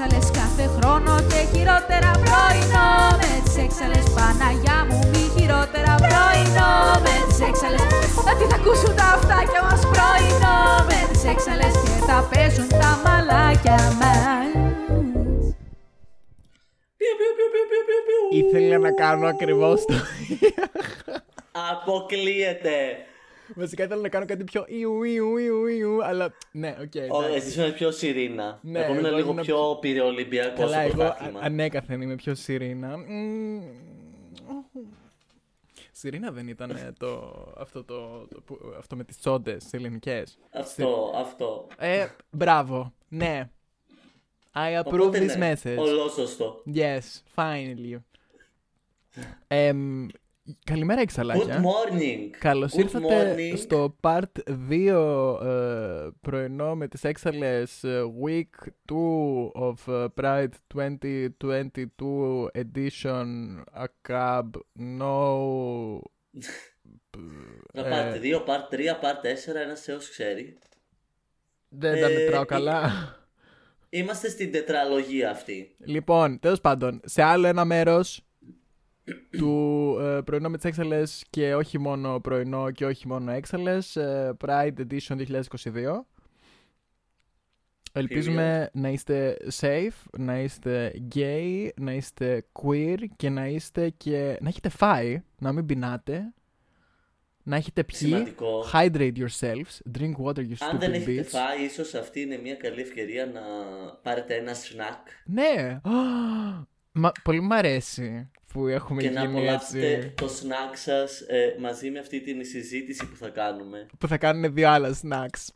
έξαλες κάθε χρόνο και χειρότερα πρωινό. Με τις έξαλες, Παναγιά μου, μη χειρότερα πρωινό. Με τις έξαλες, τι θα ακούσουν τα αυτάκια μας πρωινό. Με τις έξαλες και θα παίζουν τα μαλάκια μας. Ήθελα να κάνω ακριβώς το. Αποκλείεται. Βασικά ήθελα να κάνω κάτι πιο ιου, αλλά ναι, οκ. Εσύ είναι πιο Σιρήνα. Ναι, εγώ είναι λίγο πιο πυρεολυμπιακό. Καλά, εγώ ανέκαθεν είμαι πιο Σιρήνα. Σιρήνα δεν ήταν αυτό με τις τσόντες ελληνικές. Αυτό. Μπράβο, ναι. I approve this message. Ολόσωστο. Yes, finally. Καλημέρα εξαλάκια. Good morning. Καλώς ήρθατε στο part 2 πρωινό με τις έξαλες week 2 of Pride 2022 edition ACAB no. Part 2, part 3, part 4, ένας έως ξέρει. Δεν τα μετράω καλά. Είμαστε στην τετραλογία αυτή. Λοιπόν, τέλος πάντων, σε άλλο ένα μέρος του πρωινό με τις έξαλες και όχι μόνο πρωινό και όχι μόνο έξαλες, Pride Edition 2022. Ελπίζουμε να είστε safe, να είστε gay, να είστε queer και να είστε και να έχετε φάει, να μην πεινάτε, να έχετε πιει. Σημαντικό. Hydrate yourselves, drink water you stupid bitch. Αν δεν έχετε φάει, ίσως αυτή είναι μια καλή ευκαιρία να πάρετε ένα snack. Ναι, πολύ μου αρέσει. Που έχουμε και να απολαύσετε έτσι το σνακ σας μαζί με αυτή την συζήτηση που θα κάνουμε. Που θα κάνουν δύο άλλα σνακς.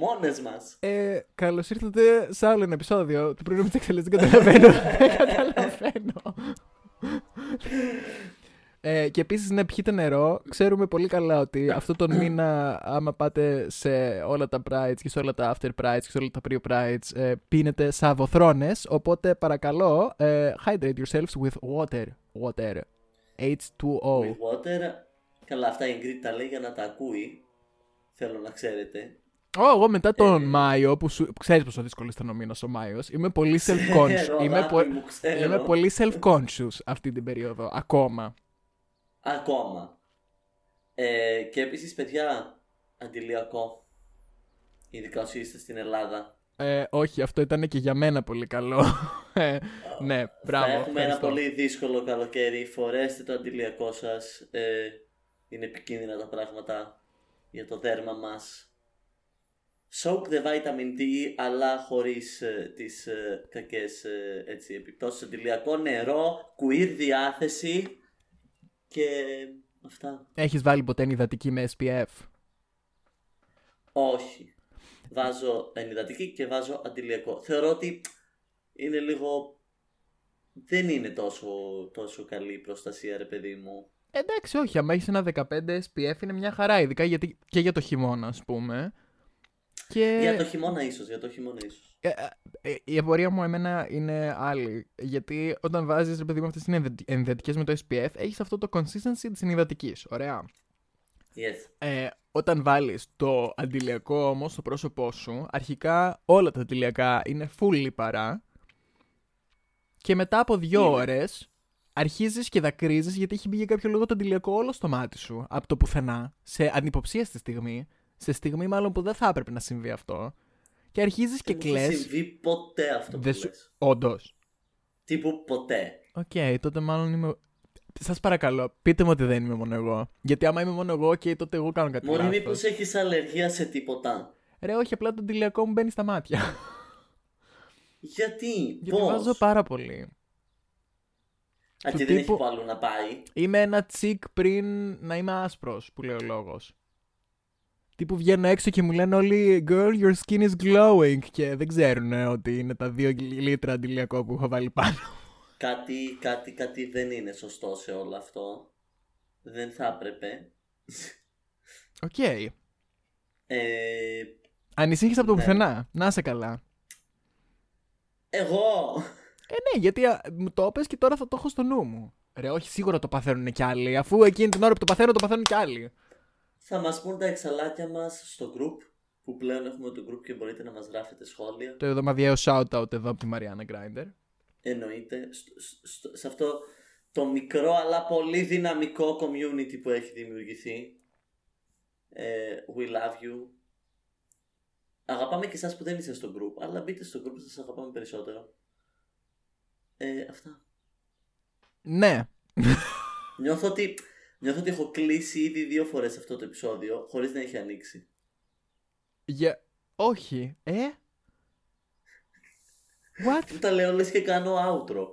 Μόνες μας. Καλώς ήρθατε σε άλλο ένα επεισόδιο του πρωινού με τις έξαλες. Δεν καταλαβαίνω. Και επίσης, ναι, πιείτε νερό. Ξέρουμε πολύ καλά ότι αυτό τον μήνα, άμα πάτε σε όλα τα prides και σε όλα τα after prides και σε όλα τα pre prides, πίνετε σαβοθρώνες. Οπότε, παρακαλώ, hydrate yourselves with water. Water. H2O. With water. Καλά, αυτά η Ingrid τα λέει για να τα ακούει. Θέλω να ξέρετε. Εγώ μετά τον Μάιο, που ξέρεις πόσο δύσκολο ήταν ο μήνας ο Μάιος, είμαι πολύ self-conscious. Είμαι πολύ self-conscious αυτή την περίοδο, ακόμα. Και επίσης, παιδιά, αντιλιακό. Ειδικά όσοι είστε στην Ελλάδα. Όχι, αυτό ήταν και για μένα πολύ καλό. Ναι, μπράβο. Θα έχουμε ένα πολύ δύσκολο καλοκαίρι. Φορέστε το αντιλιακό σας. Είναι επικίνδυνα τα πράγματα για το δέρμα μας. Soak the vitamin D, αλλά χωρίς τις κακές επιπτώσεις. Αντιλιακό νερό, queer διάθεση. Και αυτά. Έχεις βάλει ποτέ ενυδατική με SPF? Όχι. Βάζω ενυδατική και βάζω αντιλιακό. Θεωρώ ότι είναι λίγο... Δεν είναι τόσο καλή προστασία, ρε παιδί μου. Εντάξει, όχι. Αν έχεις ένα 15 SPF είναι μια χαρά. Ειδικά και για το χειμώνα, ας πούμε. Και... Για το χειμώνα ίσως. Η απορία μου εμένα είναι άλλη. Γιατί όταν βάζεις, ρε παιδί μου, αυτές τις ενυδατικές με το SPF, έχεις αυτό το consistency της ενυδατικής. Ωραία. Yes. Όταν βάλεις το αντιλιακό όμως στο πρόσωπό σου, αρχικά όλα τα αντιλιακά είναι full λιπαρά. Και μετά από 2 ώρες αρχίζεις και δακρύζεις γιατί έχει μπει για κάποιο λόγο το αντιλιακό όλο στο μάτι σου. Από το πουθενά, σε ανυποψία στη στιγμή. Σε στιγμή μάλλον που δεν θα έπρεπε να συμβεί αυτό. Και αρχίζεις και κλαις. Δεν συμβεί ποτέ αυτό που λες. Όντως. Τύπου ποτέ. Οκ, τότε μάλλον είμαι... Σας παρακαλώ, πείτε μου ότι δεν είμαι μόνο εγώ. Γιατί άμα είμαι μόνο εγώ, τότε εγώ κάνω κάτι λάθος. Μόνοι μήπως έχεις αλλεργία σε τίποτα. Ρε όχι, απλά το αντιλιακό μου μπαίνει στα μάτια. Γιατί βάζω πάρα πολύ. Α, και δεν έχει που άλλο να πάει. Είμαι ένα τσικ πριν να είμαι άσπρος, που λέει ο λόγος. Τύπου βγαίνω έξω και μου λένε όλοι «Girl, your skin is glowing» και δεν ξέρουν ότι είναι τα 2 λίτρα αντιλιακό που έχω βάλει πάνω. Κάτι δεν είναι σωστό σε όλο αυτό. Δεν θα έπρεπε. Οκ. Ανησύχεις από το πουθενά. Να είσαι καλά. Εγώ! Ναι, γιατί μου το έπες και τώρα θα το έχω στο νου μου. Ρε, όχι, σίγουρα το παθαίνουν κι άλλοι. Αφού εκείνη την ώρα που το παθαίνουν κι άλλοι. Θα μας πούν τα εξαλάκια μας στο group, που πλέον έχουμε το group και μπορείτε να μας γράφετε σχόλια. Το εβδομαδιαίο shout-out εδώ από τη Μαριάννα Γκράιντερ. Εννοείται, σε αυτό το μικρό αλλά πολύ δυναμικό community που έχει δημιουργηθεί. We love you. Αγαπάμε και εσάς που δεν είστε στο group, αλλά μπείτε στο group, σας αγαπάμε περισσότερο. Αυτά. Ναι. Νιώθω ότι έχω κλείσει ήδη 2 φορές αυτό το επεισόδιο, χωρίς να έχει ανοίξει. Όχι. What? Τα λέω λες και κάνω outro.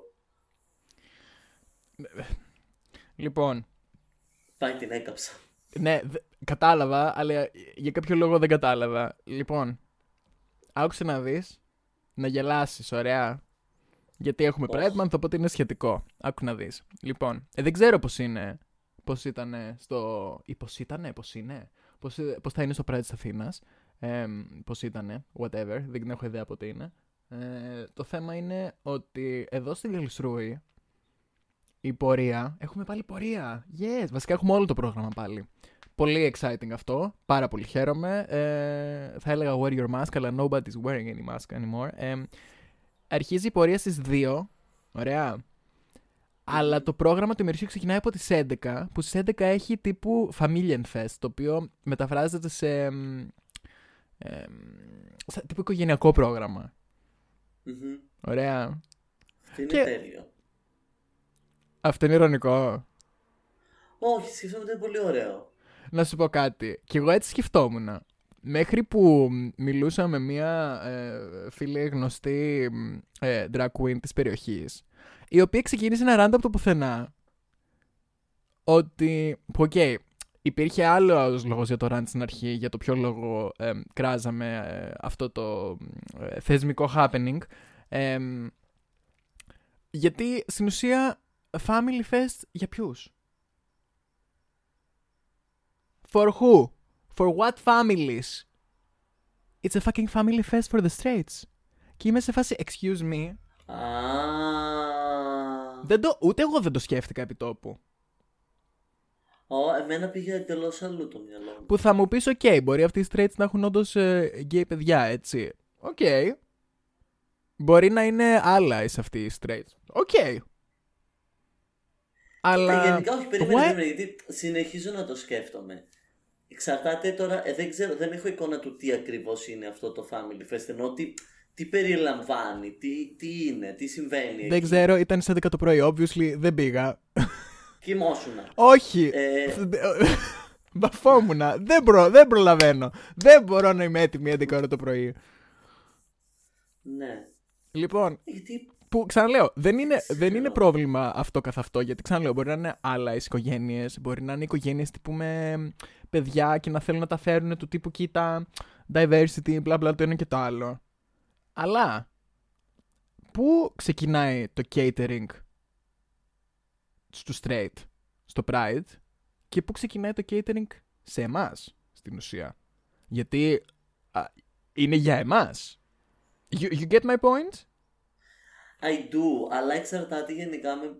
Λοιπόν. Πάει, την έκαψα. Ναι, κατάλαβα, αλλά για κάποιο λόγο δεν κατάλαβα. Λοιπόν, άκουσε να δεις, να γελάσεις, ωραία. Γιατί έχουμε Pride Month, οπότε είναι σχετικό. Άκου να δεις. Λοιπόν, δεν ξέρω πώς θα είναι στο Pride της Αθήνας. Πώς ήτανε, whatever, δεν έχω ιδέα πότε είναι. Το θέμα είναι ότι εδώ στη Γλυσρούη η πορεία, έχουμε πάλι πορεία. Yes, βασικά έχουμε όλο το πρόγραμμα πάλι. Πολύ exciting αυτό, πάρα πολύ χαίρομαι. Θα έλεγα wear your mask, αλλά nobody's wearing any mask anymore. Αρχίζει η πορεία στις 2, ωραία. Αλλά το πρόγραμμα του ημερησίου ξεκινάει από τις 11, που στις 11 έχει τύπου Familienfest, το οποίο μεταφράζεται σε τύπου οικογενειακό πρόγραμμα. Mm-hmm. Ωραία. Αυτό είναι τέλειο. Αυτό είναι ειρωνικό. Όχι, σκεφτόμουν ότι είναι πολύ ωραίο. Να σου πω κάτι. Κι εγώ έτσι σκεφτόμουν. Μέχρι που μιλούσα με μία φίλη γνωστή drag queen της περιοχής, η οποία ξεκίνησε ένα ράντα από το πουθενά. Ότι υπήρχε άλλος λόγος για το ράντα στην αρχή, για το ποιο λόγο κράζαμε αυτό το θεσμικό happening. Γιατί στην ουσία family fest για ποιους? For who? For what families? It's a fucking family fest for the straights. Και είμαι σε φάση excuse me. Ούτε εγώ δεν το σκέφτηκα επί τόπου. Εμένα πήγε εντελώς αλλού το μυαλό μου. Που θα μου πεις μπορεί αυτοί οι straights να έχουν όντως γκέι παιδιά, έτσι. Okay. Μπορεί να είναι allies αυτοί οι straights. Okay. Αλλά γενικά όχι, περίμενε, γιατί συνεχίζω να το σκέφτομαι. Εξαρτάται τώρα, δεν ξέρω, δεν έχω εικόνα του τι ακριβώς είναι αυτό το family fest, ενώ τι περιλαμβάνει, τι είναι, τι συμβαίνει. Δεν ξέρω, ήταν στις 11 το πρωί, obviously δεν πήγα. Κοιμόσουνα. Όχι, μπαφόμουνα, δεν προλαβαίνω, δεν μπορώ να είμαι έτοιμη 11 ώρα το πρωί. Ναι. Λοιπόν, που ξαναλέω, δεν είναι πρόβλημα αυτό καθ' αυτό, γιατί ξαναλέω, μπορεί να είναι άλλες οικογένειες, μπορεί να είναι οικογένειες τύπου με παιδιά και να θέλουν να τα φέρουν του τύπου κοίτα, diversity, bla bla, το ένα και το άλλο. Αλλά, πού ξεκινάει το catering στους straight, στο Pride, και πού ξεκινάει το catering σε εμάς, στην ουσία. Γιατί είναι για εμάς. You get my point? I do, αλλά εξαρτάται γενικά με...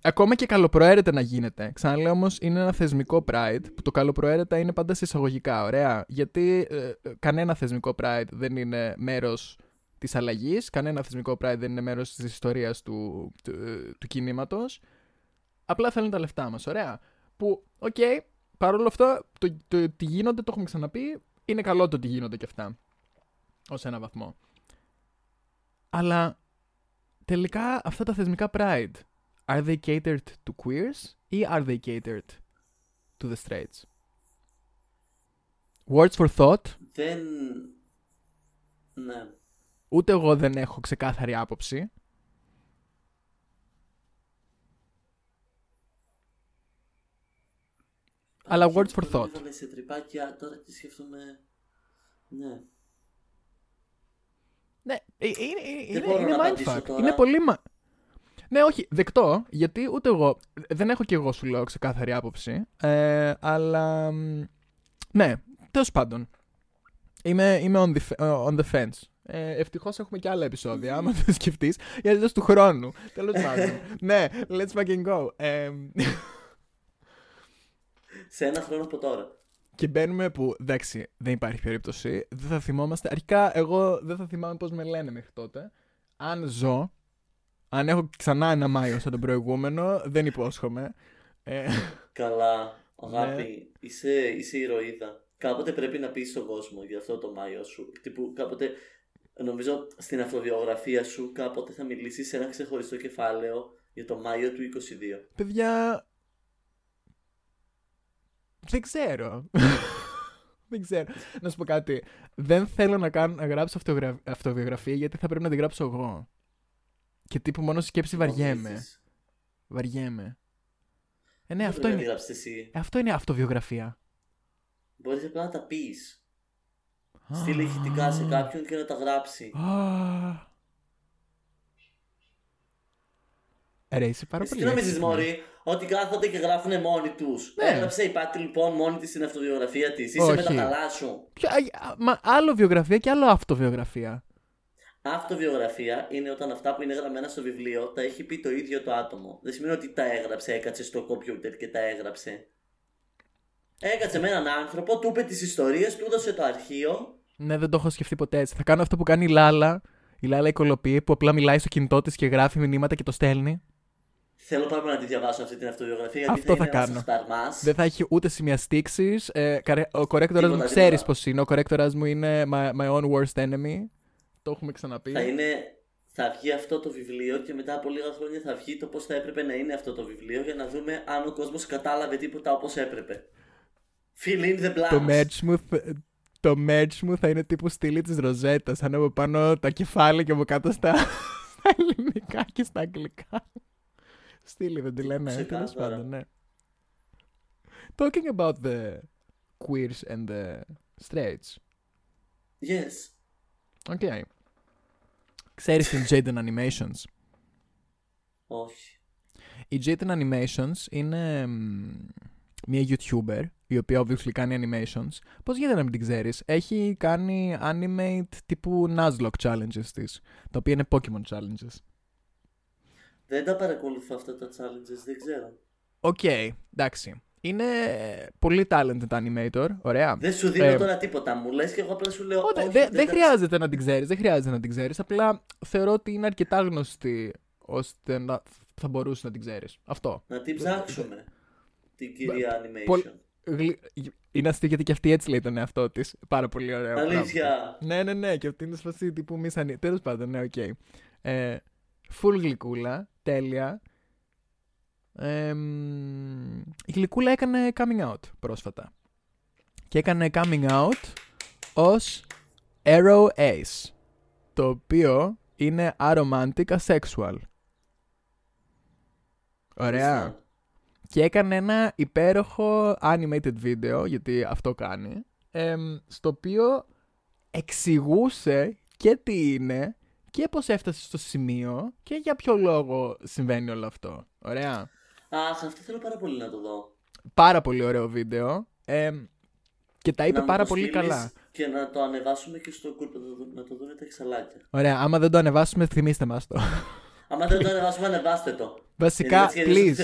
Ακόμα και καλοπροαίρετα να γίνεται. Ξαναλέω όμως, είναι ένα θεσμικό Pride που το καλοπροαίρετα είναι πάντα σε εισαγωγικά, ωραία. Γιατί κανένα θεσμικό Pride δεν είναι μέρος της αλλαγής, κανένα θεσμικό Pride δεν είναι μέρος της ιστορίας του κινήματος. Απλά θέλουν τα λεφτά μας, ωραία. Που, παρόλο αυτό, το τι γίνονται, το έχουμε ξαναπεί, είναι καλό το τι γίνονται και αυτά. Ως ένα βαθμό. Αλλά τελικά αυτά τα θεσμικά Pride, are they catered to queers ή are they catered to the straights? Words for thought. Δεν... Ναι. Ούτε εγώ δεν έχω ξεκάθαρη άποψη. Αλλά words for thought. Έβαλε σε τρυπάκια, τώρα τι σκέφτομαι... Ναι. Ναι, είναι mindfuck. Είναι πολύ ναι, όχι, δεκτό, γιατί ούτε εγώ. Δεν έχω και εγώ, σου λέω, ξεκάθαρη άποψη. Αλλά. Ναι, τέλος πάντων. Είμαι on the fence. Ευτυχώς έχουμε και άλλα επεισόδια, άμα το σκεφτείς, για τέλος του χρόνου. Τέλος πάντων. Ναι, let's fucking go. σε ένα χρόνο από τώρα. Και μπαίνουμε που, εντάξει, δεν υπάρχει περίπτωση, δεν θα θυμόμαστε. Αρχικά, εγώ δεν θα θυμάμαι πώς με λένε μέχρι τότε. Αν ζω, αν έχω ξανά ένα Μάιο σαν τον προηγούμενο, δεν υπόσχομαι. Καλά, αγάπη, ναι. Είσαι ηρωίδα. Κάποτε πρέπει να πεις στον κόσμο για αυτό το Μάιο σου. Τύπου, κάποτε, νομίζω στην αυτοβιογραφία σου, κάποτε θα μιλήσεις σε ένα ξεχωριστό κεφάλαιο για το Μάιο του 22. Παιδιά. Δεν ξέρω. Να σου πω κάτι. Δεν θέλω να γράψω αυτοβιογραφία γιατί θα πρέπει να την γράψω εγώ. Και τύπου μόνο σκέψη βαριέμαι. Ναι, αυτό είναι. Αυτό είναι αυτοβιογραφία. Μπορείς απλά να τα πεις. Στείλε ηχητικά σε κάποιον και να τα γράψει. Ρε, είσαι πάρα πολύ. Τι νομίζεις, Μωρή, ότι κάθονται και γράφουνε μόνοι τους? Έγραψε η Πάτη λοιπόν μόνη της την αυτοβιογραφία της. Είσαι με τα καλά σου. Μα άλλο βιογραφία και άλλο αυτοβιογραφία. Αυτοβιογραφία είναι όταν αυτά που είναι γραμμένα στο βιβλίο τα έχει πει το ίδιο το άτομο. Δεν σημαίνει ότι τα έγραψε, έκατσε στο κομπιούτερ και τα έγραψε. Έκατσε με έναν άνθρωπο, του είπε τις ιστορίες, του έδωσε το αρχείο. Ναι, δεν το έχω σκεφτεί ποτέ έτσι. Θα κάνω αυτό που κάνει η Λάλα, η Κολοπή, που απλά μιλάει στο κινητό της και γράφει μηνύματα και το στέλνει. Θέλω πάρα πολύ να τη διαβάσω αυτή την αυτοβιογραφία, γιατί αυτό θα κάνω. Δεν θα έχει ούτε σημεία στίξης. Ο κορέκτορας μου ξέρεις πώς είναι. Ο κορέκτορας μου είναι my own worst enemy. Το έχουμε ξαναπεί. Θα βγει αυτό το βιβλίο και μετά από λίγα χρόνια θα βγει το πώς θα έπρεπε να είναι αυτό το βιβλίο για να δούμε αν ο κόσμος κατάλαβε τίποτα όπως έπρεπε. Fill in the blanks. Το merch μου θα είναι τύπου στήλη της Ροζέτας. Αν από πάνω τα κεφάλαια και από κάτω στα ελληνικά και στα αγγλικά. Στήλη δεν τη λένε. Πάντων, ναι. Talking about the queers and the straights. Yes. Okay. Ξέρεις την Jaden Animations? Όχι. Η Jaden Animations είναι μια YouTuber η οποία obviously κάνει animations. Πώς γίνεται να μην την ξέρεις? Έχει κάνει animate τύπου Nuzlocke challenges της, τα οποία είναι Pokemon challenges. Δεν τα παρακολουθώ αυτά τα challenges, δεν ξέρω. Οκ, εντάξει. Είναι πολύ talented animator, ωραία. Δεν σου δίνω τώρα τίποτα, μου λες και εγώ απλά σου λέω. Δεν χρειάζεται να την ξέρεις, απλά θεωρώ ότι είναι αρκετά γνωστή ώστε να θα μπορούσε να την ξέρεις. Αυτό. Να την ψάξουμε, την κυρία animation. Είναι αστείο γιατί και αυτή έτσι λέει τον εαυτό της. Πάρα πολύ ωραία. Αλήθεια. Ναι, και αυτή είναι σπαστή τύπου μισανή. Τέλος πάντων, ναι, οκ. Full γλυκούλα, τέλεια. Η γλυκούλα έκανε coming out πρόσφατα. Και έκανε coming out ως Arrow Ace, το οποίο είναι aromantic asexual. Ωραία. Και έκανε ένα υπέροχο animated video, γιατί αυτό κάνει, στο οποίο εξηγούσε και τι είναι και πώς έφτασε στο σημείο και για ποιο λόγο συμβαίνει όλο αυτό. Ωραία. Αχ, αυτό θέλω πάρα πολύ να το δω. Πάρα πολύ ωραίο βίντεο. Και τα είπε πάρα πολύ καλά. Και να το ανεβάσουμε και στο κούρπο, να το δούμε τα εξαλάκια. Ωραία, άμα δεν το ανεβάσουμε, θυμίστε μας το. Άμα δεν το ανεβάσουμε, ανεβάστε το. Βασικά, please.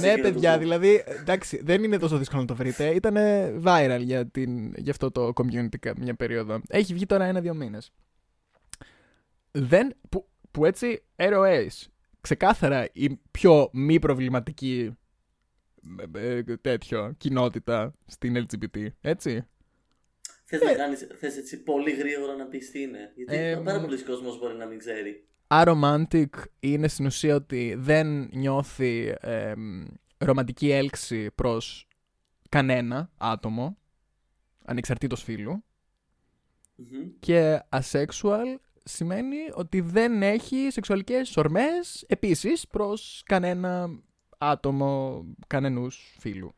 Ναι, παιδιά, δηλαδή, εντάξει, δεν είναι τόσο δύσκολο να το βρείτε. Ήταν viral για αυτό το community μια περίοδο. Έχει βγει τώρα 1-2 μήνες. Που έτσι, ROAs. Ξεκάθαρα η πιο μη προβληματική κοινότητα στην LGBT, έτσι. Θες να κάνεις, θες έτσι πολύ γρήγορα να πεις τι είναι, γιατί πάρα πολλοί κόσμος μπορεί να μην ξέρει. Aromantic είναι στην ουσία ότι δεν νιώθει ρομαντική έλξη προς κανένα άτομο, ανεξαρτήτως φύλου. Mm-hmm. Και asexual σημαίνει ότι δεν έχει σεξουαλικές ορμές επίσης προς κανένα άτομο, κανενούς φίλου.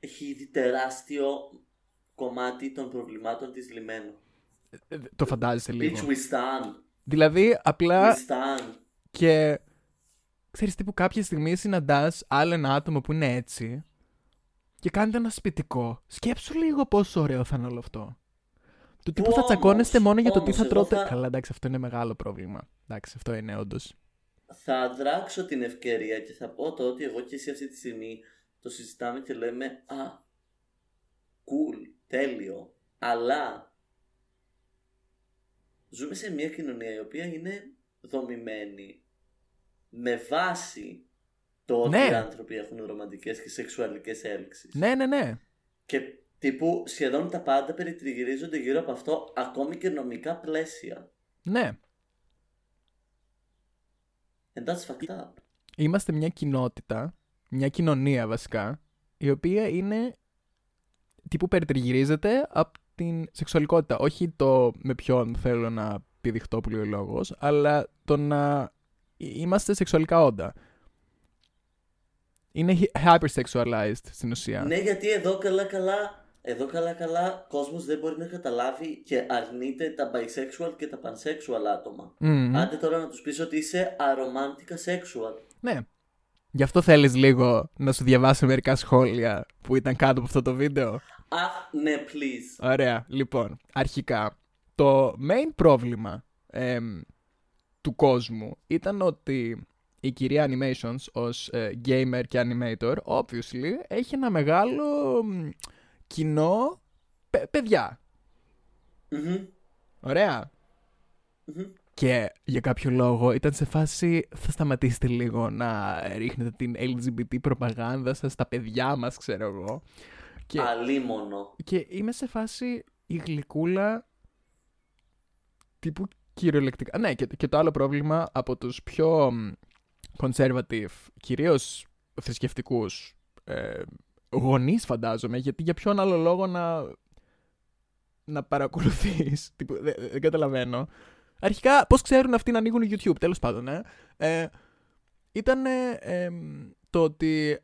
Έχει ήδη τεράστιο κομμάτι των προβλημάτων της λιμένο. Το φαντάζεσαι λίγο. Bitch we stand. Δηλαδή απλά και ξέρεις τύπου κάποια στιγμή συναντάς άλλο ένα άτομο που είναι έτσι και κάνετε ένα σπιτικό. Σκέψου λίγο πόσο ωραίο θα είναι όλο αυτό. Του τύπου θα τσακώνεστε μόνο για το τι θα τρώτε. Καλά, εντάξει, αυτό είναι μεγάλο πρόβλημα. Εντάξει, αυτό είναι όντως. Θα δράξω την ευκαιρία και θα πω το ότι εγώ και εσύ αυτή τη στιγμή το συζητάμε και λέμε «Α, cool, τέλειο», αλλά ζούμε σε μια κοινωνία η οποία είναι δομημένη με βάση το ότι οι άνθρωποι έχουν ρομαντικές και σεξουαλικές έλξεις. Ναι. Και τύπου σχεδόν τα πάντα περιτριγυρίζονται γύρω από αυτό, ακόμη και νομικά πλαίσια. Ναι. And that's fucked up. Είμαστε μια κοινότητα, μια κοινωνία βασικά, η οποία είναι τύπου περιτριγυρίζεται από την σεξουαλικότητα. Όχι το με ποιον θέλω να πηδηχτώ, που λέει ο λόγος, αλλά το να είμαστε σεξουαλικά όντα. Είναι hypersexualized στην ουσία. Ναι, γιατί εδώ καλά κόσμος δεν μπορεί να καταλάβει και αρνείται τα bisexual και τα pansexual άτομα. Mm-hmm. Άντε τώρα να τους πεις ότι είσαι aromantica sexual. Ναι. Γι' αυτό θέλεις λίγο να σου διαβάσω μερικά σχόλια που ήταν κάτω από αυτό το βίντεο. Αχ, ναι, please. Ωραία. Λοιπόν, αρχικά, το main πρόβλημα του κόσμου ήταν ότι η κυρία Animations ως gamer και animator, obviously, έχει ένα μεγάλο κοινό παιδιά. Mm-hmm. Ωραία. Mm-hmm. Και για κάποιο λόγο ήταν σε φάση, θα σταματήσετε λίγο να ρίχνετε την LGBT προπαγάνδα σας στα παιδιά μας, ξέρω εγώ. Αλίμονο. Και είμαι σε φάση η γλυκούλα τύπου κυριολεκτικά. Ναι, και το άλλο πρόβλημα από τους πιο conservative, κυρίως θρησκευτικούς γονείς, φαντάζομαι, γιατί για ποιον άλλο λόγο να παρακολουθείς, τύπου, δεν καταλαβαίνω. Αρχικά, πώς ξέρουν αυτοί να ανοίγουν YouTube, τέλος πάντων, ήταν το ότι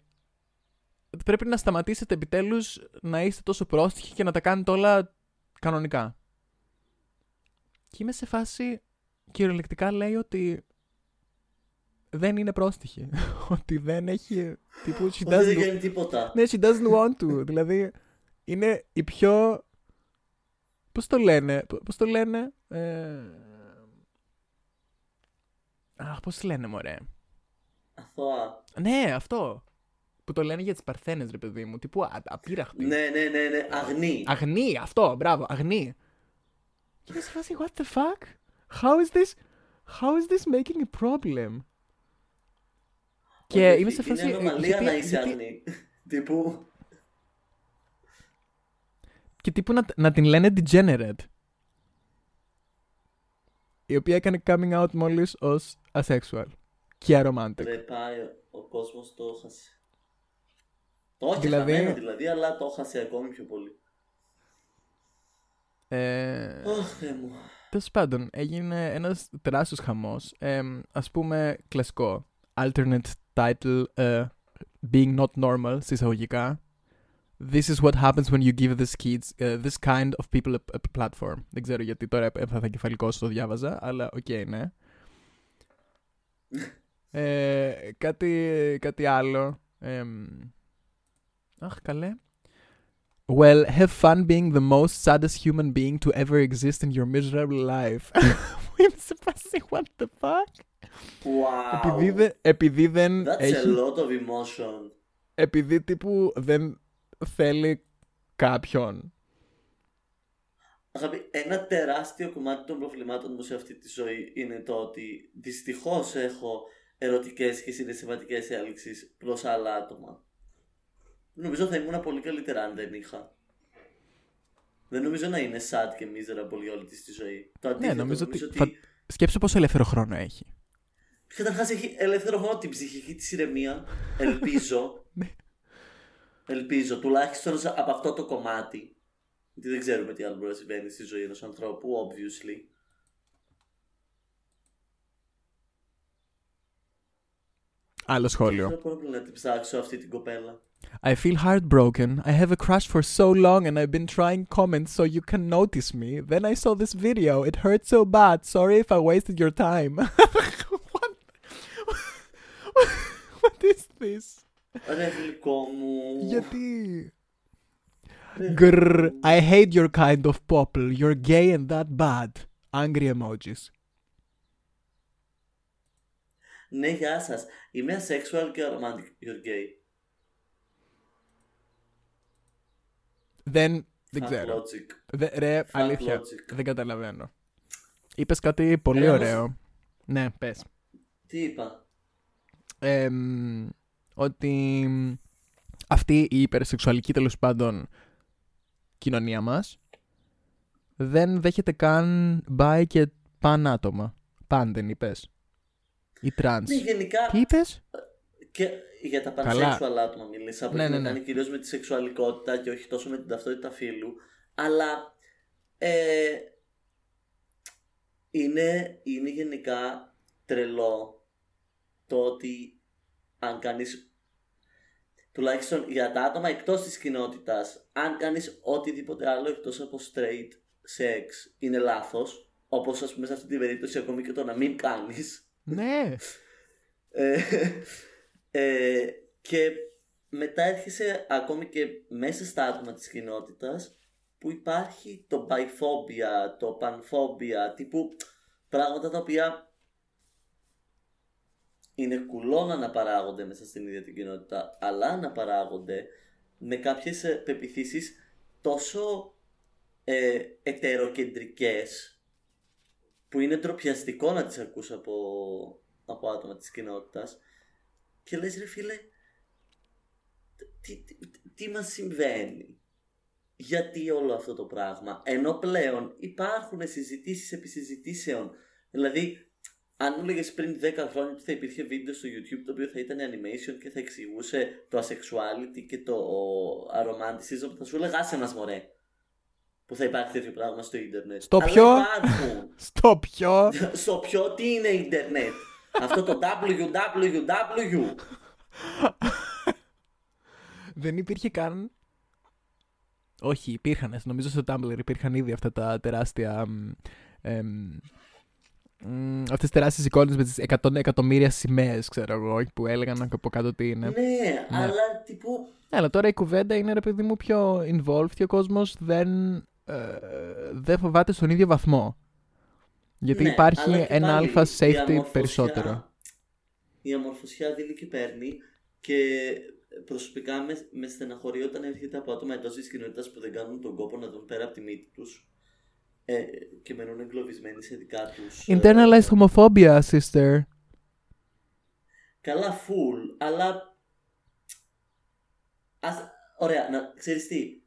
πρέπει να σταματήσετε επιτέλους να είστε τόσο πρόστιχοι και να τα κάνετε όλα κανονικά. Και είμαι σε φάση, κυριολεκτικά λέει ότι δεν είναι πρόστιχη, ότι δεν έχει τύπου, δεν κάνει τίποτα. Ναι, she doesn't want to, δηλαδή είναι η πιο, πώς το λένε, αχ, πώς λένε, μωρέ. Αθώα. Ναι, αυτό. Που το λένε για τις παρθένες, ρε παιδί μου. Τύπου απείραχτη. Ναι. Αγνή. Αγνή, αυτό. Μπράβο, αγνή. Και είναι σε φάση, what the fuck? How is this making a problem? Και είμαι σε φάση, είναι ανομαλία να είσαι αγνή. Τύπου. Και τύπου να την λένε degenerate. Η οποία έκανε coming out μόλις ως asexual και aromantic. Ρε, πάει, ο κόσμος το έχασε. Το όχι δηλαδή, χαμένο δηλαδή, αλλά το έχασε ακόμη πιο πολύ. Αχ, μου. Τέλος πάντων, έγινε ένας τεράστιος χαμός. Ας πούμε, κλασικό. Alternate title, being not normal, συσσαγωγικά. This is what happens when you give these kids this kind of people a platform. Δεν ξέρω γιατί τώρα θα κεφαλικό στο διάβαζα, αλλά okay, ναι. Κάτι άλλο. Αχ, καλέ. Well, have fun being the most saddest human being to ever exist in your miserable life. Είμαι σε φάση, what the fuck? Wow. Επειδή δεν That's έχει... a lot of emotion. Επειδή τύπου δεν θέλει κάποιον. Αγαπητοί, ένα τεράστιο κομμάτι των προβλημάτων μου σε αυτή τη ζωή είναι το ότι δυστυχώς έχω ερωτικές και συναισθηματικές έλξεις προς άλλα άτομα. Νομίζω θα ήμουν πολύ καλύτερα αν δεν είχα. Δεν νομίζω να είναι sad και miserable για όλη της τη ζωή. Το αντίθετο, ναι, νομίζω ότι... Σκέψου πόσο ελεύθερο χρόνο έχει. Καταρχάς έχει ελεύθερο χρόνο, την ψυχική της ηρεμία, ελπίζω. Ελπίζω, τουλάχιστον από αυτό το κομμάτι. Γιατί δεν ξέρουμε τι άλλο μπορεί να συμβαίνει στη ζωή ενός ανθρώπου, obviously. Άλλο σχόλιο. Δεν μπορώ να την ψάξω αυτή την κοπέλα. I feel heartbroken. I have a crush for so long and I've been trying comments so you can notice me. Then I saw this video. It hurt so bad. Sorry if I wasted your time. What is this? Ρε γλυκό μου. Γιατί? Grrr, I hate your kind of people. You're gay and that bad. Angry emojis. Ναι, γεια σας. Είμαι asexual και romantic. You're gay. Δεν ξέρω. Ρε, αλήθεια. Δεν καταλαβαίνω. Είπες κάτι πολύ ωραίο. Ναι, πες. Τι είπα? Ότι αυτή η υπερσεξουαλική, τέλος πάντων, κοινωνία μας δεν δέχεται καν μπάι και παν άτομα. Παν δεν είπες? Ή τρανς? Ναι, γενικά. Τι είπες? Και για τα πανσεξουαλ άτομα μιλήσα. Ναι, ναι, ναι. Κάνει κυρίως με τη σεξουαλικότητα και όχι τόσο με την ταυτότητα φύλου. Αλλά είναι γενικά τρελό το ότι αν κάνεις, τουλάχιστον για τα άτομα εκτός της κοινότητας, αν κάνεις οτιδήποτε άλλο εκτός από straight sex είναι λάθος. Όπως ας πούμε σε αυτή την περίπτωση ακόμη και το να μην κάνεις. Ναι. Και μετά έρχεσαι ακόμη και μέσα στα άτομα της κοινότητας που υπάρχει το biphobia, το panphobia, τύπου πράγματα τα οποία είναι κουλό να αναπαράγονται μέσα στην ίδια την κοινότητα, αλλά αναπαράγονται με κάποιες πεποιθήσεις τόσο ετεροκεντρικές που είναι ντροπιαστικό να τις ακούς από άτομα της κοινότητας. Και λες, ρε φίλε, τι μας συμβαίνει? Γιατί όλο αυτό το πράγμα? Ενώ πλέον υπάρχουν συζητήσεις επί συζητήσεων. Δηλαδή, αν μου έλεγες πριν 10 χρόνια ότι θα υπήρχε βίντεο στο YouTube το οποίο θα ήταν animation και θα εξηγούσε το asexuality και το aromanticism, θα σου έλεγα, άσε μας μωρέ, που θα υπάρχει τέτοιο πράγμα στο ίντερνετ. Στο ποιο? Στο ποιο? Στο ποιο τι είναι ίντερνετ? Αυτό το www. Δεν υπήρχε καν. Όχι, υπήρχαν. Νομίζω στο Tumblr υπήρχαν ήδη αυτά τα τεράστια. Αυτές τις τεράστιες εικόνες με τις εκατομμύρια σημαίες, ξέρω εγώ, που έλεγαν από κάτω τι είναι. Ναι, αλλά τύπου. Αλλά τώρα η κουβέντα είναι, ρε παιδί μου, πιο involved και ο κόσμος δεν φοβάται στον ίδιο βαθμό. Γιατί ναι, υπάρχει ένα αλφα safety περισσότερο. Η αμορφωσιά δίνει και παίρνει. Και προσωπικά με στεναχωρεί όταν έρχεται από άτομα εντός της κοινότητας που δεν κάνουν τον κόπο να δουν πέρα από τη μύτη τους και μένουν εγκλωβισμένοι σε δικά τους. Internalized homophobia, sister. Καλά, full. Αλλά ωραία, ξέρεις τι,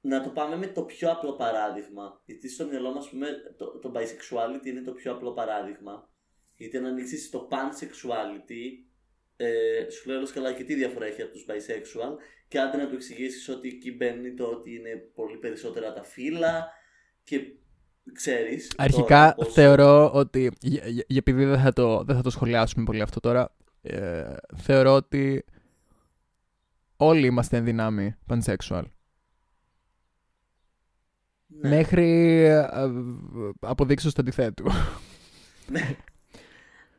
να το πάμε με το πιο απλό παράδειγμα. Γιατί στο μυαλό μας, πούμε, το bisexuality είναι το πιο απλό παράδειγμα. Γιατί αν ανοίξεις το pansexuality, σου λέω καλά, και τι διαφορά έχει από τους bisexual, και άντε να του εξηγήσεις ότι εκεί μπαίνει το ότι είναι πολύ περισσότερα τα φύλλα και ξέρεις. Αρχικά πώς... θεωρώ ότι, επειδή δεν θα το σχολιάσουμε πολύ αυτό τώρα, θεωρώ ότι όλοι είμαστε εν δυνάμει pansexual. Ναι. Μέχρι αποδείξεις του αντιθέτου. Ναι.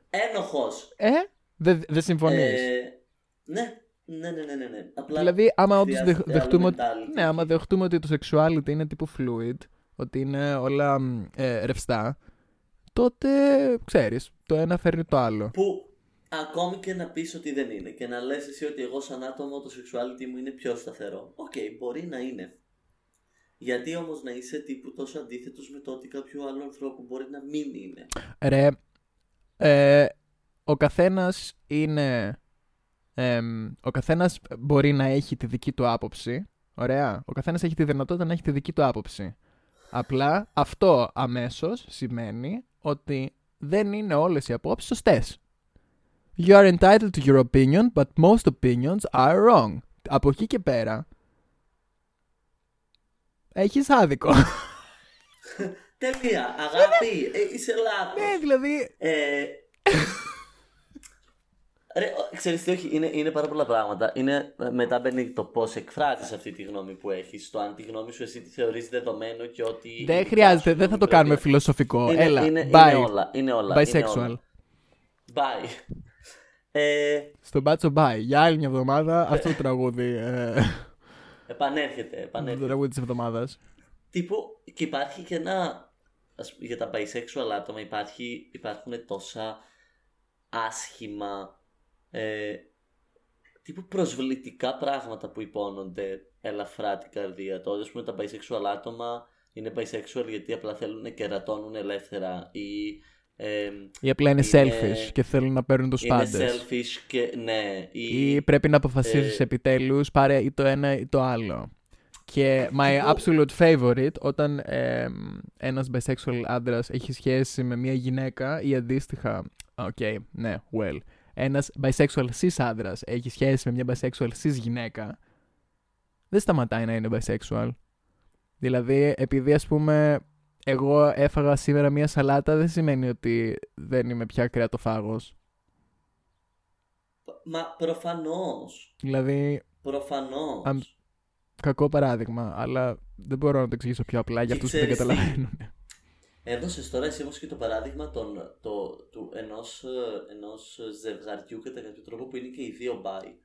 Ένοχος. Δεν συμφωνείς? Ναι. Απλά δηλαδή άμα δεχτούμε ότι το sexuality είναι τύπου fluid, ότι είναι όλα ρευστά, τότε ξέρεις, το ένα φέρνει το άλλο. Που ακόμη και να πεις ότι δεν είναι και να λες εσύ ότι εγώ σαν άτομο το sexuality μου είναι πιο σταθερό, οκ, μπορεί να είναι. Γιατί όμως να είσαι τύπου τόσο αντίθετος με το ότι κάποιο άλλο ανθρώπου μπορεί να μην είναι? Ρε, ο καθένας είναι... ο καθένας μπορεί να έχει τη δική του άποψη, ωραία. Ο καθένας έχει τη δυνατότητα να έχει τη δική του άποψη. Απλά αυτό αμέσως σημαίνει ότι δεν είναι όλες οι απόψεις σωστές. You are entitled to your opinion, but most opinions are wrong. Από εκεί και πέρα... έχεις άδικο. Τελεία, αγάπη, είσαι λάθος. Ναι, δηλαδή... Ρε, ξέρεις τι, όχι, είναι πάρα πολλά πράγματα. Μετά μπαίνει το πώς εκφράζεις αυτή τη γνώμη που έχεις, το αν τη γνώμη σου εσύ τη θεωρείς δεδομένο και ότι... Δεν χρειάζεται, δεν θα το κάνουμε φιλοσοφικό. Έλα, είναι όλα. Bisexual. Bye. Στον Μπάτσο Bye, για άλλη μια εβδομάδα, αυτό το τραγούδι... Επανέρχεται. Το τραγούδι της εβδομάδας. Τύπου, και υπάρχει και ένα... για τα bisexual άτομα υπάρχουν τόσα άσχημα τύπου προσβλητικά πράγματα που υπόνονται ελαφρά την καρδία. Τώρα, ας πούμε, τα bisexual άτομα είναι bisexual γιατί απλά θέλουν και ρατώνουν ελεύθερα. Ή απλά είναι selfish και θέλουν να παίρνουν τους πάντες. Είναι selfish και ναι. Ή πρέπει να αποφασίσεις επιτέλους, πάρε ή το ένα ή το άλλο. Και my absolute favorite, όταν ένας bisexual άντρας έχει σχέση με μια γυναίκα ή αντίστοιχα, ένας bisexual cis άντρας έχει σχέση με μια bisexual cis γυναίκα, δεν σταματάει να είναι bisexual. Δηλαδή, επειδή ας πούμε εγώ έφαγα σήμερα μια σαλάτα, δεν σημαίνει ότι δεν είμαι πια κρεατοφάγος. Μα προφανώς. Δηλαδή, προφανώς. Κακό παράδειγμα, αλλά δεν μπορώ να το εξηγήσω πιο απλά για αυτούς που δεν καταλαβαίνουν. Έδωσες τώρα εσύ όμως και το παράδειγμα του ενός ζευγαριού κατά κάποιο τρόπο που είναι και οι δύο μπάι.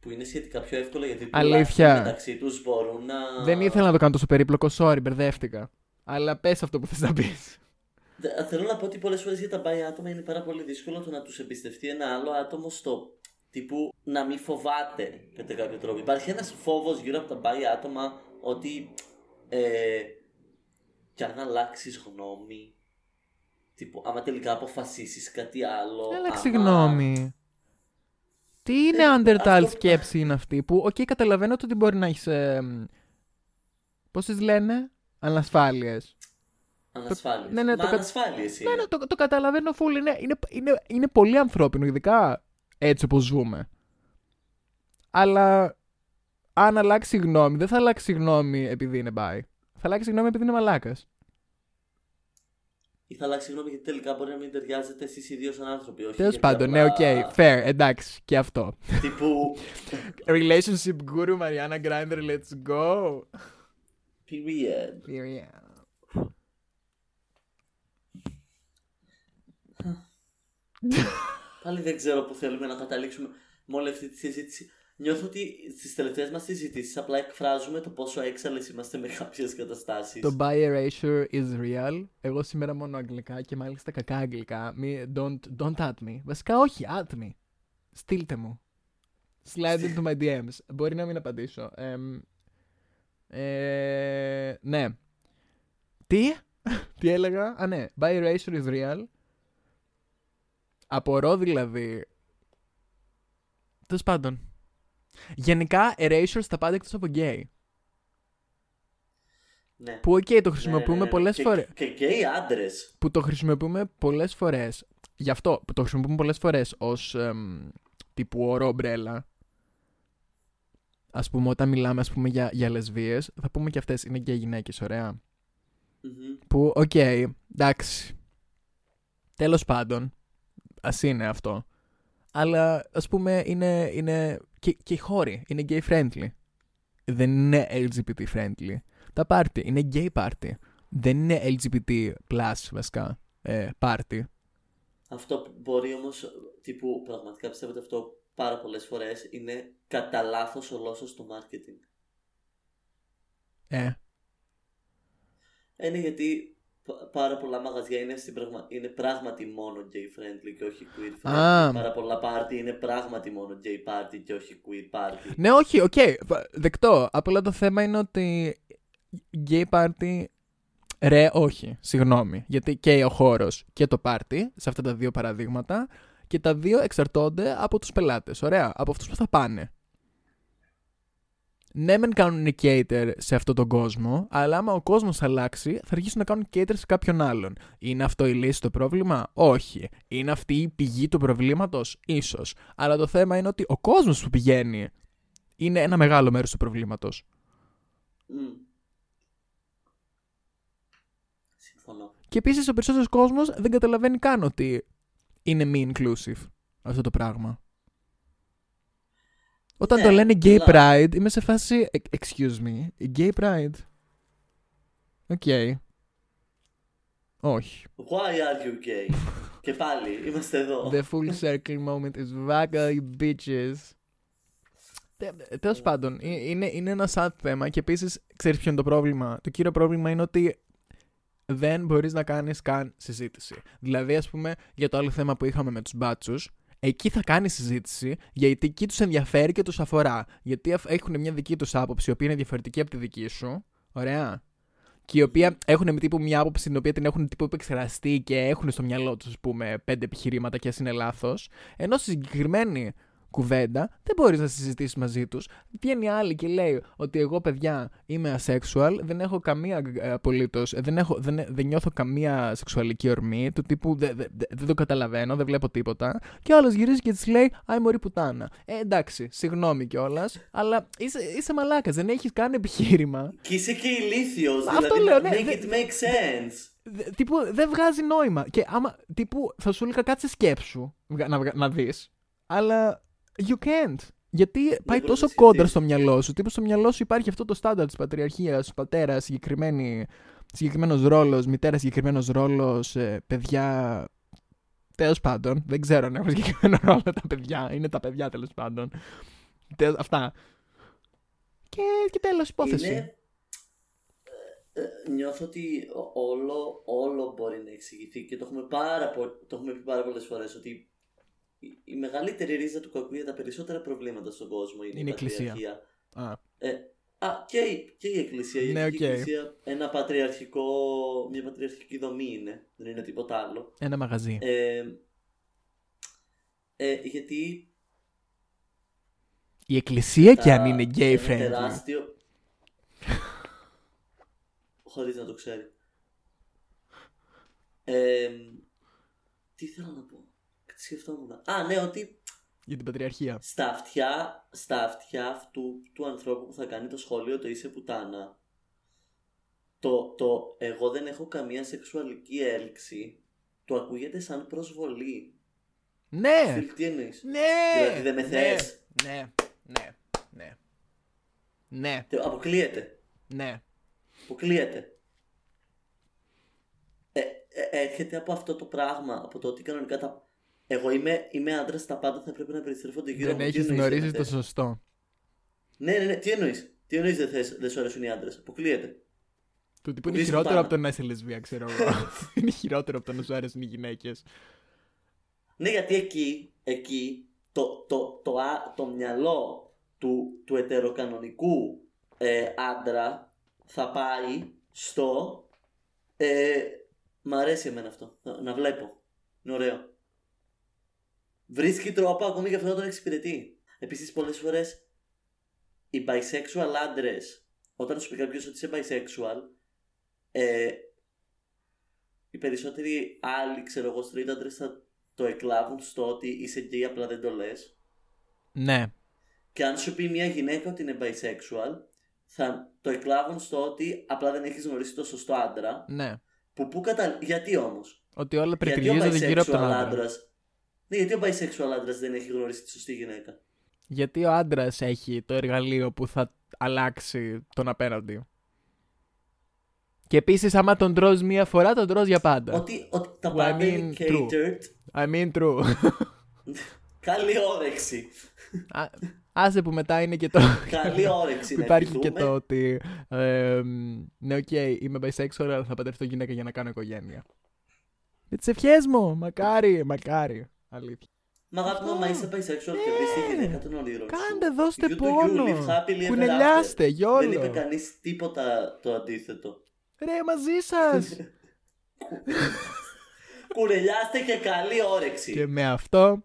Που είναι σχετικά πιο εύκολα γιατί μεταξύ τους μπορούν να. Δεν ήθελα να το κάνω τόσο περίπλοκο, sorry, μπερδεύτηκα. Αλλά πες αυτό που θες να πεις. Θέλω να πω ότι πολλές φορές για τα μπάι άτομα είναι πάρα πολύ δύσκολο το να τους εμπιστευτεί ένα άλλο άτομο στο. Τύπου να μην φοβάται κατά κάποιο τρόπο. Υπάρχει ένας φόβος γύρω από τα μπάι άτομα ότι κι αν αλλάξεις γνώμη, τύπου άμα τελικά αποφασίσεις κάτι άλλο. Άλλαξε γνώμη. Τι είναι Undertale σκέψη είναι αυτή που, καταλαβαίνω ότι μπορεί να έχεις πώς τις λένε, ανασφάλειες. Ανασφάλειες. Ναι, ανασφάλειες είναι. Ναι, το καταλαβαίνω full. Είναι πολύ ανθρώπινο, ειδικά έτσι όπως ζούμε. Αλλά αν αλλάξει γνώμη, δεν θα αλλάξει γνώμη επειδή είναι bi. Θα αλλάξει γνώμη επειδή είναι μαλάκας. Ή θα αλλάξει γνώμη γιατί τελικά μπορεί να μην ταιριάζετε εσείς οι δύο σαν άνθρωποι. Τέλος πάντων, ναι, fair, εντάξει, και αυτό. Τύπου. Relationship guru, Mariana Grindr, let's go. Period. Πάλι δεν ξέρω που θέλουμε να καταλήξουμε με όλη αυτή τη συζήτηση. Νιώθω ότι στις τελευταίες μας συζητήσεις απλά εκφράζουμε το πόσο έξαλλες είμαστε με κάποιες καταστάσεις. Το bi erasure is real. Εγώ σήμερα μόνο αγγλικά και μάλιστα κακά αγγλικά. Don't at me. Βασικά όχι, at me. Στείλτε μου. Slide into my DMs. Μπορεί να μην απαντήσω. Ναι. Τι έλεγα. Α, ναι. Bi erasure is real. Απορώ δηλαδή. Τέλος πάντων. Γενικά erasure στα πάντα εκτός από gay. Ναι. Που το χρησιμοποιούμε πολλές φορές. Και gay άντρες. Που το χρησιμοποιούμε πολλές φορές. Γι' αυτό που το χρησιμοποιούμε πολλές φορές ως τύπου όρο ομπρέλα. Ας πούμε όταν μιλάμε για λεσβίες, θα πούμε και αυτές είναι gay γυναίκες, ωραία. Mm-hmm. Που εντάξει. Τέλος πάντων. Ας είναι αυτό. Αλλά ας πούμε είναι και οι χώροι. Είναι gay friendly. Δεν είναι LGBT friendly. Τα party είναι gay party. Δεν είναι LGBT plus βασικά party. Αυτό μπορεί όμως, τύπου πραγματικά πιστεύετε αυτό πάρα πολλές φορές, είναι κατά λάθος ο λόγος του marketing. Είναι γιατί πάρα πολλά μαγαζιά είναι πράγματι μόνο gay friendly και όχι queer friendly. Πάρα πολλά party είναι πράγματι μόνο gay party και όχι queer party. Ναι, όχι, δεκτό. Απλά το θέμα είναι ότι gay party, συγγνώμη. Γιατί και ο χώρος και το party, σε αυτά τα δύο παραδείγματα, και τα δύο εξαρτώνται από τους πελάτες, ωραία, από αυτούς που θα πάνε. Ναι, μεν κάνουν cater σε αυτόν τον κόσμο, αλλά άμα ο κόσμος αλλάξει, θα αρχίσουν να κάνουν cater σε κάποιον άλλον. Είναι αυτό η λύση το πρόβλημα? Όχι. Είναι αυτή η πηγή του προβλήματος? Ίσως. Αλλά το θέμα είναι ότι ο κόσμος που πηγαίνει είναι ένα μεγάλο μέρος του προβλήματος. Συμφωνώ. Και επίσης ο περισσότερος κόσμος δεν καταλαβαίνει καν ότι είναι μη inclusive αυτό το πράγμα. Όταν το λένε gay pride, είμαι σε φάση, excuse me, gay pride. Όχι. Why are you gay? Και πάλι, είμαστε εδώ. The full circle moment is vaga, you bitches. Τέλος πάντων, είναι ένα sad θέμα και επίσης, ξέρεις ποιο είναι το πρόβλημα? Το κύριο πρόβλημα είναι ότι δεν μπορείς να κάνεις καν συζήτηση. Δηλαδή, ας πούμε, για το άλλο θέμα που είχαμε με τους μπάτσους, εκεί θα κάνει συζήτηση γιατί εκεί τους ενδιαφέρει και τους αφορά. Γιατί έχουν μια δική τους άποψη, η οποία είναι διαφορετική από τη δική σου. Ωραία. Και οι οποίοι έχουν με τύπου μια άποψη την οποία την έχουν τύπου επεξεργαστεί και έχουν στο μυαλό τους, ας πούμε, 5 επιχειρήματα και ας είναι λάθος. Ενώ στη συγκεκριμένη κουβέντα δεν μπορείς να συζητήσεις μαζί τους. Βγαίνει άλλη και λέει ότι εγώ, παιδιά, είμαι asexual, δεν έχω καμία απολύτως, δεν νιώθω καμία σεξουαλική ορμή, του τύπου δεν το καταλαβαίνω, δεν βλέπω τίποτα. Και ο άλλος γυρίζει και της λέει «Άι, μωρή πουτάνα». Εντάξει, συγγνώμη κιόλας, αλλά είσαι μαλάκας, δεν έχεις καν επιχείρημα. Και είσαι και ηλίθιος, δηλαδή, make it make sense. Τύπου, δεν βγάζει νόημα. Και άμα, τύπου, θα σου έλεγα κάτσε σκέψου να δεις, αλλά. You can't. Γιατί πάει τόσο κόντρα στο μυαλό σου. Τύπου στο μυαλό σου υπάρχει αυτό το στάνταρ της πατριαρχίας, πατέρα, συγκεκριμένος ρόλος, μητέρα, συγκεκριμένος ρόλος, παιδιά. Τέλος πάντων. Δεν ξέρω αν έχουν συγκεκριμένο ρόλο τα παιδιά. Είναι τα παιδιά, τέλος πάντων. Αυτά. Και τέλος, υπόθεση. Είναι... Νιώθω ότι όλο μπορεί να εξηγηθεί και το έχουμε πει πάρα πολλές φορές ότι. Η μεγαλύτερη ρίζα του κακού για τα περισσότερα προβλήματα στον κόσμο είναι η πατριαρχία. Και η εκκλησία. Ναι, γιατί η εκκλησία μια πατριαρχική δομή είναι. Δεν είναι τίποτα άλλο. Ένα μαγαζί. Γιατί... Η εκκλησία και αν είναι gay friendly. Είναι τεράστιο. Χωρίς να το ξέρει. Τι θέλω να πω. Ναι, ότι. Για την πατριαρχία. Στα αυτιά αυτού του ανθρώπου που θα κάνει το σχόλιο το είσαι πουτάνα. Το εγώ δεν έχω καμία σεξουαλική έλξη. Το ακούγεται σαν προσβολή. Ναι! Φίλ, τι εννοείς? Ναι! Δηλαδή δεν με θες. Ναι. Αποκλείεται. Ναι. Αποκλείεται. Έρχεται από αυτό το πράγμα. Από το ότι κανονικά τα. Εγώ είμαι άντρας, τα πάντα θα πρέπει να περιστρέφονται γύρω μου. Δεν έχεις γνωρίσει το σωστό. Ναι. Τι εννοείς δεν σου αρέσουν οι άντρες. Αποκλείεται. Το τύπο είναι χειρότερο από το να είσαι λεσβία, ξέρω εγώ. Είναι χειρότερο από το να σου αρέσουν οι γυναίκες. Ναι, γιατί εκεί το μυαλό του ετεροκανονικού άντρα θα πάει στο. Μ' αρέσει εμένα αυτό. Να βλέπω. Είναι ωραίο. Βρίσκει τρόπο ακόμη και αυτό να τον εξυπηρετεί. Επίσης, πολλές φορές οι bisexual άντρες, όταν σου πει κάποιος ότι είσαι bisexual, οι περισσότεροι άλλοι, ξέρω εγώ, straight άντρες θα το εκλάβουν στο ότι είσαι gay, απλά δεν το λες. Ναι. Και αν σου πει μια γυναίκα ότι είναι bisexual, θα το εκλάβουν στο ότι απλά δεν έχεις γνωρίσει το σωστό άντρα. Ναι. Γιατί όμως? Ότι όλα περικρινίζονται γύρω από τον άντρα. Ναι, γιατί ο bisexual άντρας δεν έχει γνωρίσει τη σωστή γυναίκα? Γιατί ο άντρας έχει το εργαλείο που θα αλλάξει τον απέναντι. Και επίσης, άμα τον τρως μία φορά, τον τρως για πάντα. Ότι τα πάντα είναι catered. I mean true. Καλή όρεξη. Άσε που μετά είναι και το. Καλή όρεξη. Υπάρχει και το ότι. Ναι, okay, είμαι bisexual, αλλά θα παντρευτώ γυναίκα για να κάνω οικογένεια. Με τις ευχές μου, μακάρι. Αλήθεια. Μα αγαπητό, μα είσαι bisexual και βρίσκει γυναίκα των ονείρων σου. Κάντε, δώστε πόνο. Κουνελιάστε, γιόλο. Δεν είπε κανείς τίποτα το αντίθετο. Ρε, μαζί σας. Κουνελιάστε και καλή όρεξη. Και με αυτό.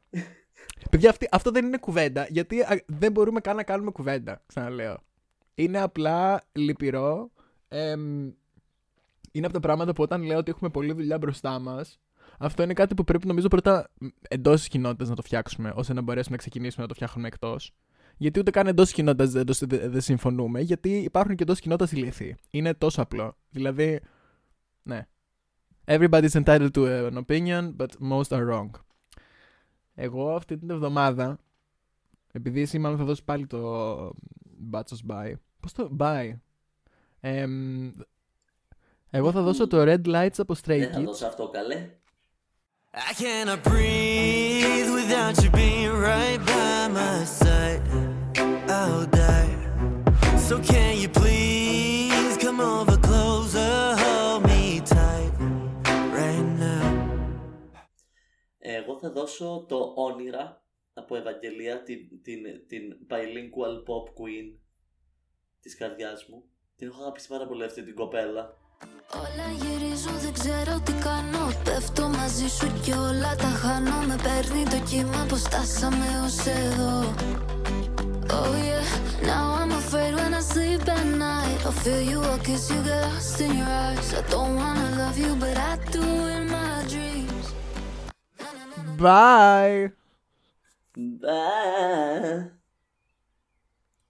Παιδιά, αυτό δεν είναι κουβέντα. Γιατί δεν μπορούμε καν να κάνουμε κουβέντα. Ξαναλέω. Είναι απλά λυπηρό. Είναι από τα πράγματα που όταν λέω ότι έχουμε πολλή δουλειά μπροστά μας. Αυτό είναι κάτι που πρέπει νομίζω πρώτα εντός της κοινότητας να το φτιάξουμε, ώστε να μπορέσουμε να ξεκινήσουμε να το φτιάχνουμε εκτός. Γιατί ούτε καν εντός της κοινότητας δεν συμφωνούμε, γιατί υπάρχουν και εντός της κοινότητας ηλίθιοι. Είναι τόσο απλό. Δηλαδή, ναι. Everybody's entitled to an opinion, but most are wrong. Εγώ αυτή την εβδομάδα, επειδή σήμερα θα δώσω πάλι το μπάτσος bye. Πώς το bye? Εγώ θα δώσω το Red Lights από Stray Kids. Δεν θα δώσω αυτό, καλέ. I cannot breathe without you being right by my side. I'll die. So can you please come over closer, hold me tight right now. Εγώ θα δώσω το Όνειρα από Ευαγγελία, την bilingual pop queen της καρδιάς μου. Την έχω αγαπήσει πάρα πολύ αυτή την κοπέλα. Όλα γυρίζουν, δεν ξέρω τι κάνω. Πέφτω μαζί σου και όλα τα χάνω. Με παίρνει το κύμα που στάσαμε ως εδώ. Oh yeah, now I'm afraid when I sleep at night. I feel you, I kiss you, get lost in your eyes. I don't wanna love you, but I do in my dreams. Bye. Bye.